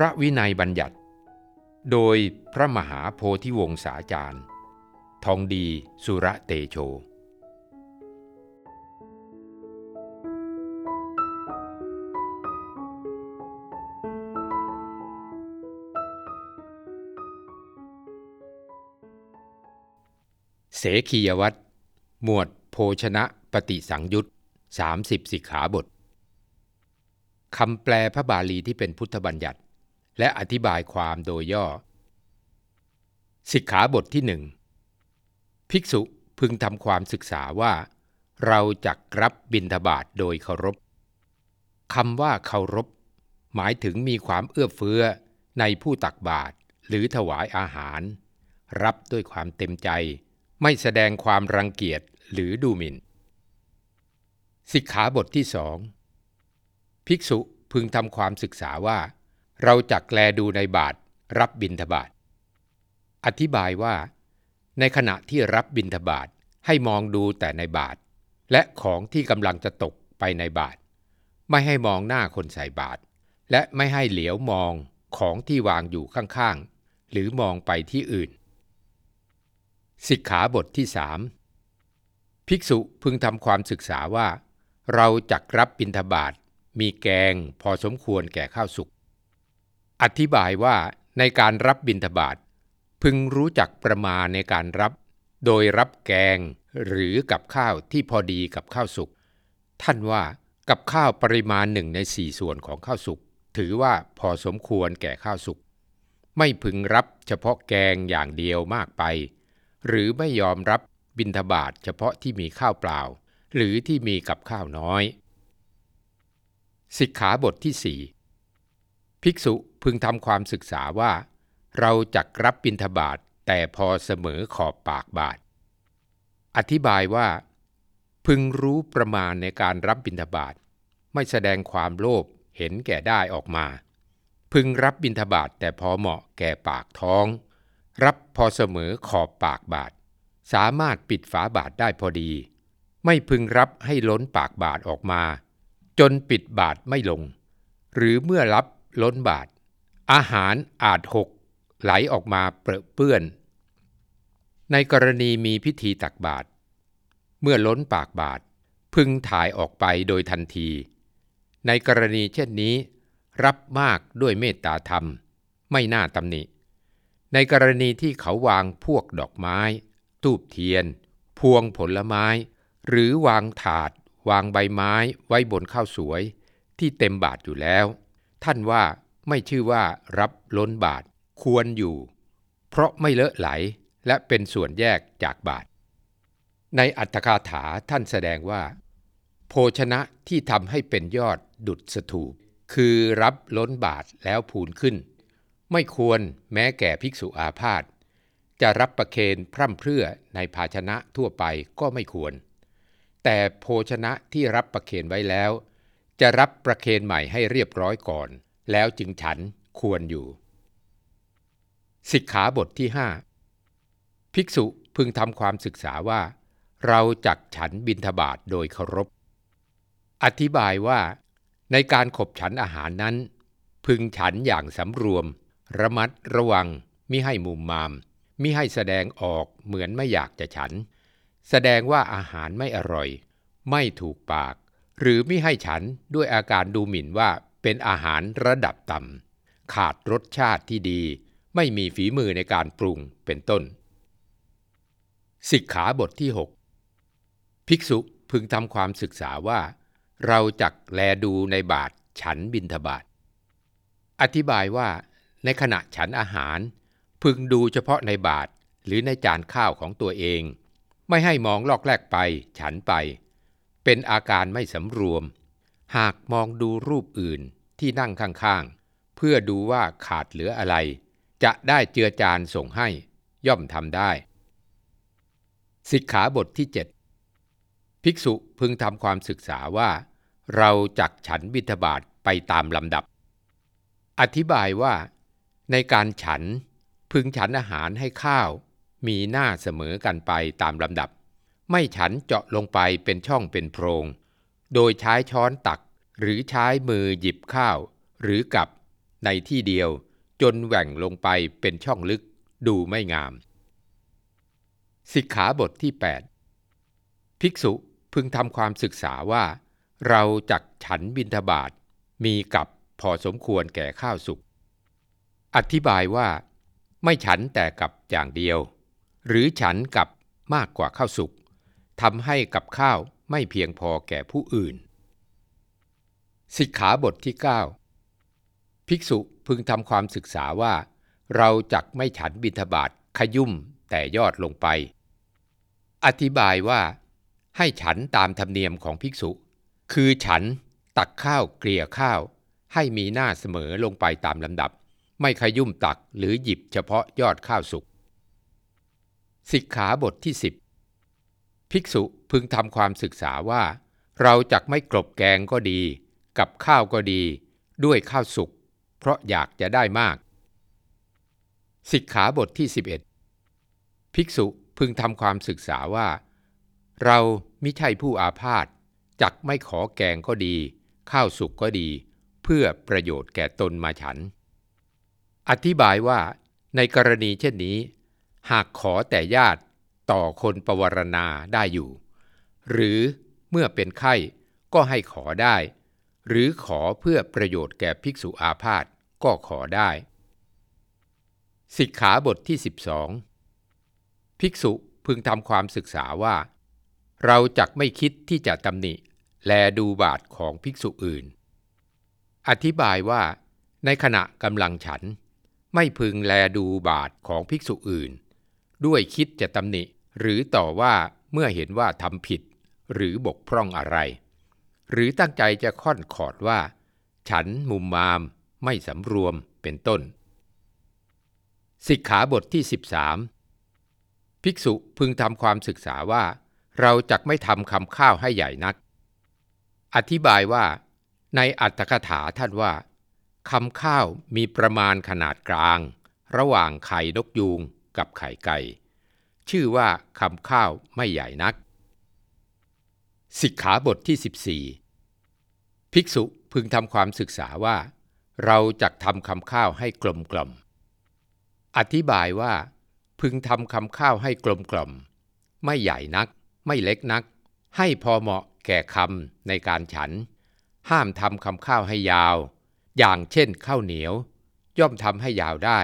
ระวินัยบัญญัติโดยพระมหาโพธิวงศาจารย์ทองดีสุระเตโชเสขียวัตรหมวดโภชนะปฏิสังยุต30สิกขาบทคำแปลพระบาลีที่เป็นพุทธบัญญัติและอธิบายความโดยย่อสิกขาบทที่1ภิกษุพึงทำความศึกษาว่าเราจักรับบิณฑบาตโดยเคารพคำว่าเคารพหมายถึงมีความเอื้อเฟื้อในผู้ตักบาตรหรือถวายอาหารรับด้วยความเต็มใจไม่แสดงความรังเกียจหรือดูหมิ่นสิกขาบทที่2ภิกษุพึงทำความศึกษาว่าเราจักแลดูในบาตรรับบิณฑบาตอธิบายว่าในขณะที่รับบิณฑบาตให้มองดูแต่ในบาตรและของที่กำลังจะตกไปในบาตรไม่ให้มองหน้าคนใส่บาตรและไม่ให้เหลียวมองของที่วางอยู่ข้างๆหรือมองไปที่อื่นสิกขาบทที่3ภิกษุพึงทำความศึกษาว่าเราจักรับบิณฑบาตมีแกงพอสมควรแก่ข้าวสุกอธิบายว่าในการรับบิณฑบาตพึงรู้จักประมาณในการรับโดยรับแกงหรือกับข้าวที่พอดีกับข้าวสุกท่านว่ากับข้าวปริมาณ1ใน4ส่วนของข้าวสุกถือว่าพอสมควรแก่ข้าวสุกไม่พึงรับเฉพาะแกงอย่างเดียวมากไปหรือไม่ยอมรับบิณฑบาตเฉพาะที่มีข้าวเปล่าหรือที่มีกับข้าวน้อยสิกขาบทที่4ภิกษุพึงทำความศึกษาว่าเราจักรับบิณฑบาตแต่พอเสมอขอบปากบาตรอธิบายว่าพึงรู้ประมาณในการรับบิณฑบาตไม่แสดงความโลภเห็นแก่ได้ออกมาพึงรับบิณฑบาตแต่พอเหมาะแก่ปากท้องรับพอเสมอขอบปากบาตรสามารถปิดฝาบาตรได้พอดีไม่พึงรับให้ล้นปากบาตรออกมาจนปิดบาตรไม่ลงหรือเมื่อรับล้นบาตรอาหารอาจหกไหลออกมาเปื้อนในกรณีมีพิธีตักบาตรเมื่อล้นปากบาตรพึงถ่ายออกไปโดยทันทีในกรณีเช่นนี้รับมากด้วยเมตตาธรรมไม่น่าตำหนิในกรณีที่เขาวางพวกดอกไม้ธูปเทียนพวงผลไม้หรือวางถาดวางใบไม้ไว้บนข้าวสวยที่เต็มบาตรอยู่แล้วท่านว่าไม่ชื่อว่ารับล้นบาตรควรอยู่เพราะไม่เลอะไหลและเป็นส่วนแยกจากบาตรในอัตถกาถาท่านแสดงว่าโภชนะที่ทำให้เป็นยอดดุจสถูปคือรับล้นบาตรแล้วพูนขึ้นไม่ควรแม้แก่ภิกษุอาพาธจะรับประเคนพร่ำเพรื่อในภาชนะทั่วไปก็ไม่ควรแต่โภชนะที่รับประเคนไว้แล้วจะรับประเคนใหม่ให้เรียบร้อยก่อนแล้วจึงฉันควรอยู่สิกขาบทที่5ภิกษุพึงทำความศึกษาว่าเราจักฉันบิณฑบาตโดยเคารพอธิบายว่าในการขบฉันอาหารนั้นพึงฉันอย่างสำรวมระมัดระวังมิให้มุมมามมิให้แสดงออกเหมือนไม่อยากจะฉันแสดงว่าอาหารไม่อร่อยไม่ถูกปากหรือมิให้ฉันด้วยอาการดูหมิ่นว่าเป็นอาหารระดับต่ำขาดรสชาติที่ดีไม่มีฝีมือในการปรุงเป็นต้นสิกขาบทที่6ภิกษุพึงทำความศึกษาว่าเราจักแลดูในบาตรฉันบิณฑบาตอธิบายว่าในขณะฉันอาหารพึงดูเฉพาะในบาตรหรือในจานข้าวของตัวเองไม่ให้มองลอกแลกไปฉันไปเป็นอาการไม่สำรวมหากมองดูรูปอื่นที่นั่งข้างๆเพื่อดูว่าขาดเหลืออะไรจะได้เจือจานส่งให้ย่อมทำได้สิกขาบทที่7ภิกษุพึงทำความศึกษาว่าเราจักฉันบิณฑบาตไปตามลำดับอธิบายว่าในการฉันพึงฉันอาหารให้ข้าวมีหน้าเสมอกันไปตามลำดับไม่ฉันเจาะลงไปเป็นช่องเป็นโพรงโดยใช้ช้อนตักหรือใช้มือหยิบข้าวหรือกับ ในที่เดียวจนแหว่งลงไปเป็นช่องลึกดูไม่งามสิกขาบทที่8ภิกษุพึงทำความศึกษาว่าเราจักฉันบิณฑบาตมีกับพอสมควรแก่ข้าวสุกอธิบายว่าไม่ฉันแต่กับอย่างเดียวหรือฉันกับมากกว่าข้าวสุกทำให้กับข้าวไม่เพียงพอแก่ผู้อื่นสิกขาบทที่9ภิกษุพึงทำความศึกษาว่าเราจักไม่ฉันบิณฑบาตขยุ่มแต่ยอดลงไปอธิบายว่าให้ฉันตามธรรมเนียมของภิกษุคือฉันตักข้าวเกลี่ยข้าวให้มีหน้าเสมอลงไปตามลำดับไม่ขยุ่มตักหรือหยิบเฉพาะยอดข้าวสุกสิกขาบทที่10ภิกษุพึงทำความศึกษาว่าเราจักไม่กลบแกงก็ดีกับข้าวก็ดีด้วยข้าวสุกเพราะอยากจะได้มากสิกขาบทที่11ภิกษุพึงทำความศึกษาว่าเรามิใช่ผู้อาพาธจักไม่ขอแกงก็ดีข้าวสุกก็ดีเพื่อประโยชน์แก่ตนมาฉันอธิบายว่าในกรณีเช่นนี้หากขอแต่ญาติต่อคนปวารณาได้อยู่หรือเมื่อเป็นไข้ก็ให้ขอได้หรือขอเพื่อประโยชน์แก่ภิกษุอาพาธก็ขอได้สิกขาบทที่12ภิกษุพึงทำความศึกษาว่าเราจักไม่คิดที่จะตำหนิแลดูบาทของภิกษุอื่นอธิบายว่าในขณะกำลังฉันไม่พึงแลดูบาทของภิกษุอื่นด้วยคิดจะตำหนิหรือต่อว่าเมื่อเห็นว่าทำผิดหรือบกพร่องอะไรหรือตั้งใจจะค่อนขอดว่าฉันมุมมามไม่สำรวมเป็นต้นสิกขาบทที่13ภิกษุพึงทำความศึกษาว่าเราจักไม่ทำคำข้าวให้ใหญ่นักอธิบายว่าในอัตถกถาท่านว่าคำข้าวมีประมาณขนาดกลางระหว่างไข่นกยูงกับไข่ไก่ชื่อว่าคำข้าวไม่ใหญ่นักสิกขาบทที่14ภิกษุพึงทำความศึกษาว่าเราจักทำคำข้าวให้กลมกล่อมอธิบายว่าพึงทำคำข้าวให้กลมกล่อมไม่ใหญ่นักไม่เล็กนักให้พอเหมาะแก่คำในการฉันห้ามทำคำข้าวให้ยาวอย่างเช่นข้าวเหนียวย่อมทำให้ยาวได้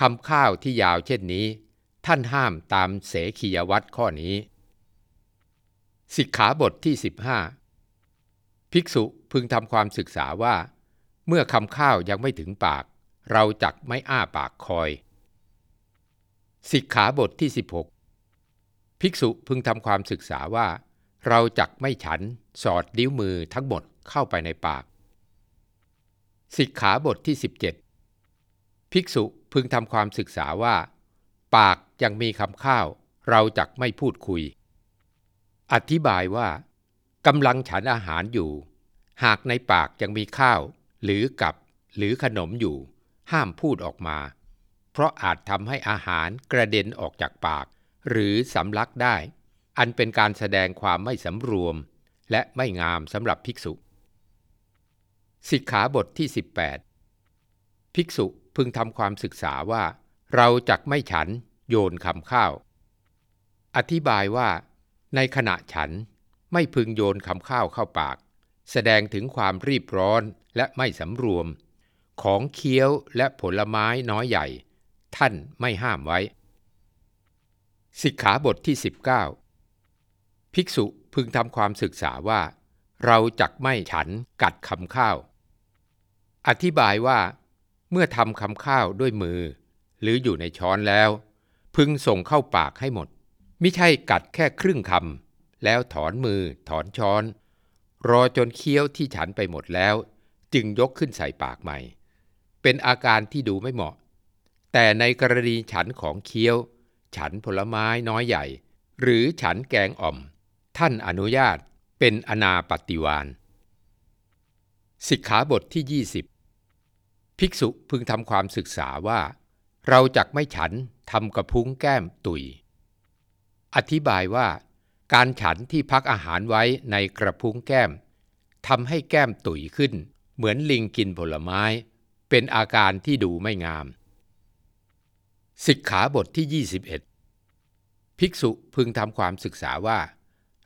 คำข้าวที่ยาวเช่นนี้ท่านห้ามตามเสขียวัตรข้อนี้สิกขาบทที่15ภิกษุพึงทำความศึกษาว่าเมื่อคำข้าวยังไม่ถึงปากเราจักไม่อ้าปากคอยสิกขาบทที่16ภิกษุพึงทำความศึกษาว่าเราจักไม่ฉันสอดนิ้วมือทั้งหมดเข้าไปในปากสิกขาบทที่17ภิกษุพึงทำความศึกษาว่าปากยังมีคำข้าวเราจักไม่พูดคุยอธิบายว่ากำลังฉันอาหารอยู่หากในปากยังมีข้าวหรือกับหรือขนมอยู่ห้ามพูดออกมาเพราะอาจทำให้อาหารกระเด็นออกจากปากหรือสำลักได้อันเป็นการแสดงความไม่สำรวมและไม่งามสำหรับภิกษุสิกขาบทที่18ภิกษุพึงทำความศึกษาว่าเราจักไม่ฉันโยนคำข้าวอธิบายว่าในขณะฉันไม่พึงโยนคำข้าวเข้าปากแสดงถึงความรีบร้อนและไม่สำรวมของเคี้ยวและผลไม้น้อยใหญ่ท่านไม่ห้ามไว้สิกขาบทที่19ภิกษุพึงทำความศึกษาว่าเราจักไม่ฉันกัดคำข้าวอธิบายว่าเมื่อทำคำข้าวด้วยมือหรืออยู่ในช้อนแล้วพึงส่งเข้าปากให้หมดมิใช่กัดแค่ครึ่งคำแล้วถอนมือถอนช้อนรอจนเคี้ยวที่ฉันไปหมดแล้วจึงยกขึ้นใส่ปากใหม่เป็นอาการที่ดูไม่เหมาะแต่ในกรณีฉันของเคี้ยวฉันผลไม้น้อยใหญ่หรือฉันแกงอ่อมท่านอนุญาตเป็นอนาปฏิวาณสิกขาบทที่20ภิกษุพึงทำความศึกษาว่าเราจักไม่ฉันทำกระพุ้งแก้มตุยอธิบายว่าการฉันที่พักอาหารไว้ในกระพุ้งแก้มทำให้แก้มตุยขึ้นเหมือนลิงกินผลไม้ เป็นอาการที่ดูไม่งามสิกขาบทที่ 21ภิกษุพึงทำความศึกษาว่า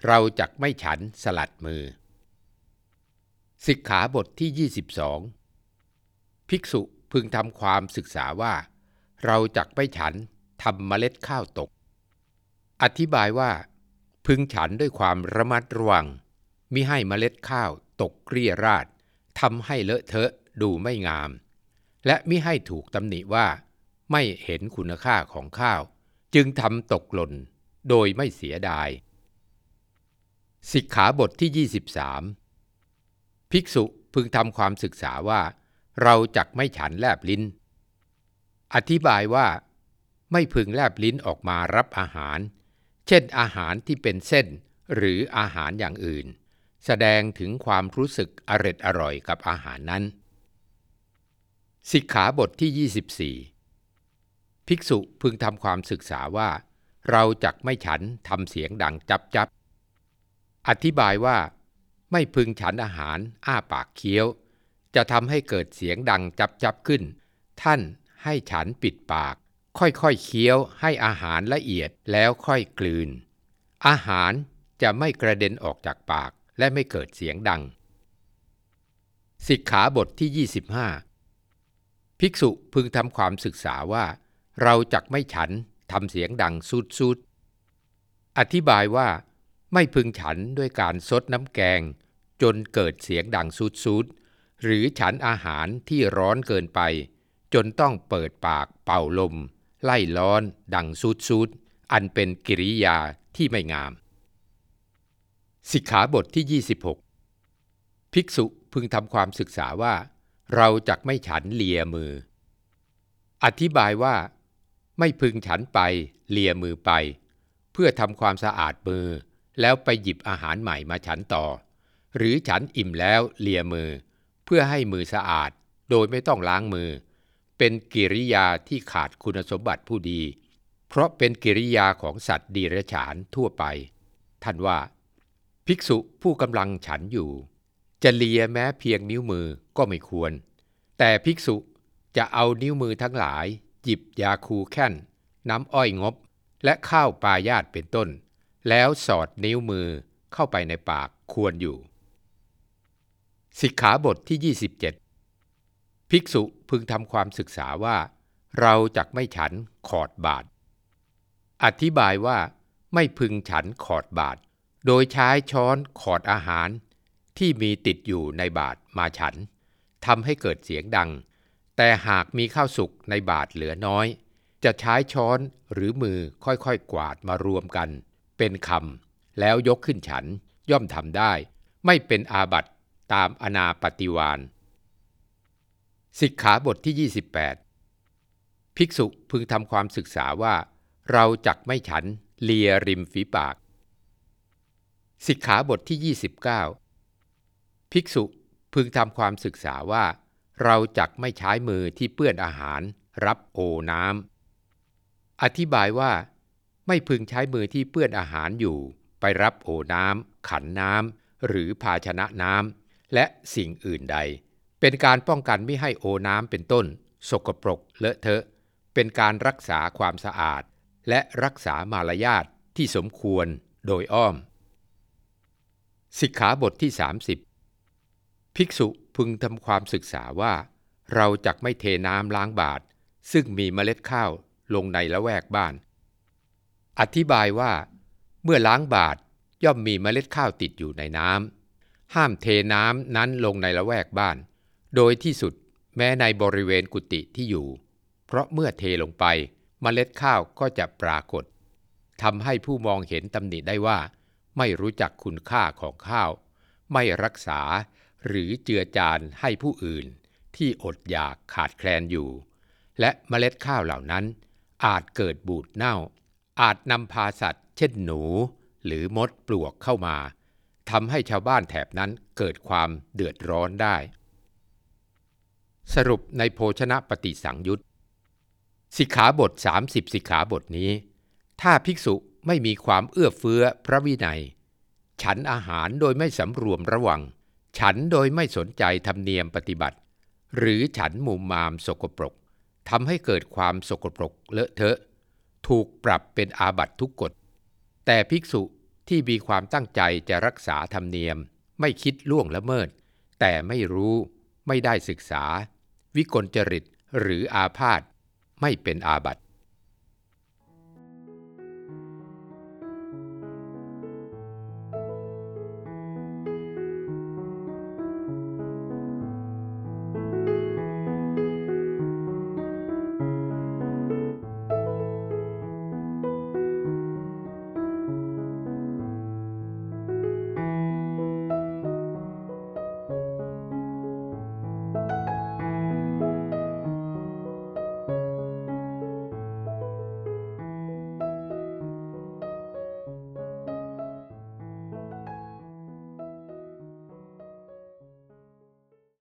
เราจักไม่ฉันสลัดมือสิกขาบทที่ 22ภิกษุพึงทำความศึกษาว่าเราจักไม่ฉันทำเมล็ดข้าวตกอธิบายว่าพึงฉันด้วยความระมัดระวังมิให้เมล็ดข้าวตกเกลี้ยราดทำให้เลอะเทอะดูไม่งามและมิให้ถูกตำหนิว่าไม่เห็นคุณค่าของข้าวจึงทำตกหล่นโดยไม่เสียดายสิกขาบทที่ 23ภิกษุพึงทำความศึกษาว่าเราจักไม่ฉันแลบลิ้นอธิบายว่าไม่พึงแลบลิ้นออกมารับอาหารเช่นอาหารที่เป็นเส้นหรืออาหารอย่างอื่นแสดงถึงความรู้สึกอร็ดอร่อยกับอาหารนั้นสิกขาบทที่ 24ภิกษุพึงทำความศึกษาว่าเราจักไม่ฉันทำเสียงดังจับจับอธิบายว่าไม่พึงฉันอาหารอ้าปากเคี้ยวจะทำให้เกิดเสียงดังจับจับขึ้นท่านให้ฉันปิดปากค่อยๆเคี้ยวให้อาหารละเอียดแล้วค่อยกลืนอาหารจะไม่กระเด็นออกจากปากและไม่เกิดเสียงดังสิกขาบทที่ 25ภิกษุพึงทำความศึกษาว่าเราจักไม่ฉันทำเสียงดังซูดๆอธิบายว่าไม่พึงฉันด้วยการซดน้ำแกงจนเกิดเสียงดังซูดๆหรือฉันอาหารที่ร้อนเกินไปจนต้องเปิดปากเป่าลมไล่ร้อนดังซูดๆอันเป็นกิริยาที่ไม่งามสิกขาบทที่ 26ภิกษุพึงทำความศึกษาว่าเราจักไม่ฉันเลียมืออธิบายว่าไม่พึงฉันไปเลียมือไปเพื่อทำความสะอาดมือแล้วไปหยิบอาหารใหม่มาฉันต่อหรือฉันอิ่มแล้วเลียมือเพื่อให้มือสะอาดโดยไม่ต้องล้างมือเป็นกิริยาที่ขาดคุณสมบัติผู้ดีเพราะเป็นกิริยาของสัตว์ดิเรกชันทั่วไปท่านว่าภิกษุผู้กำลังฉันอยู่จะเลียแม้เพียงนิ้วมือก็ไม่ควรแต่ภิกษุจะเอานิ้วมือทั้งหลายหยิบยาคูแค่นน้ำอ้อยงบและข้าวปลายาตเป็นต้นแล้วสอดนิ้วมือเข้าไปในปากควรอยู่สิกขาบทที่ 27ภิกษุพึงทำความศึกษาว่าเราจักไม่ฉันขอดบาตรอธิบายว่าไม่พึงฉันขอดบาตรโดยใช้ช้อนขอดอาหารที่มีติดอยู่ในบาตรมาฉันทำให้เกิดเสียงดังแต่หากมีข้าวสุกในบาตรเหลือน้อยจะใช้ช้อนหรือมือค่อยๆกวาดมารวมกันเป็นคำแล้วยกขึ้นฉันย่อมทำได้ไม่เป็นอาบัติตามอนาปฏิวาณสิกขาบทที่ 28ภิกษุพึงทำความศึกษาว่าเราจักไม่ฉันเลียริมฝีปากสิกขาบทที่ 29ภิกษุพึงทำความศึกษาว่าเราจักไม่ใช้มือที่เปื้อนอาหารรับโอน้ำอธิบายว่าไม่พึงใช้มือที่เปื้อนอาหารอยู่ไปรับโอน้ำขันน้ำหรือภาชนะน้ำและสิ่งอื่นใดเป็นการป้องกันไม่ให้โอน้ำเป็นต้นสกปรกเลอะเทอะเป็นการรักษาความสะอาดและรักษามารยาทที่สมควรโดยอ้อมสิกขาบทที่ 30ภิกษุพึงทำความศึกษาว่าเราจักไม่เทน้ำล้างบาตรซึ่งมีเมล็ดข้าวลงในละแวกบ้านอธิบายว่าเมื่อล้างบาตรย่อมมีเมล็ดข้าวติดอยู่ในน้ำห้ามเทน้ำนั้นลงในละแวกบ้านโดยที่สุดแม้ในบริเวณกุฏิที่อยู่เพราะเมื่อเทลงไปเมล็ดข้าวก็จะปรากฏทำให้ผู้มองเห็นตำหนิได้ว่าไม่รู้จักคุณค่าของข้าวไม่รักษาหรือเจือจานให้ผู้อื่นที่อดอยากขาดแคลนอยู่และเมล็ดข้าวเหล่านั้นอาจเกิดบูดเน่าอาจนำพาสัตว์เช่นหนูหรือมดปลวกเข้ามาทำให้ชาวบ้านแถบนั้นเกิดความเดือดร้อนได้สรุปในโภชนปฏิสังยุตสิกขาบท30สิกขาบทนี้ถ้าภิกษุไม่มีความเอื้อเฟื้อพระวินัยฉันอาหารโดยไม่สำรวมระวังฉันโดยไม่สนใจธรรมเนียมปฏิบัติ หรือฉันมุมมามสกปรกทำให้เกิดความสกปรกเลอะเทอะถูกปรับเป็นอาบัติทุกกฎแต่ภิกษุที่มีความตั้งใจจะรักษาธรรมเนียมไม่คิดล่วงละเมิดแต่ไม่รู้ไม่ได้ศึกษาวิกลจริตหรืออาพาธไม่เป็นอาบัติ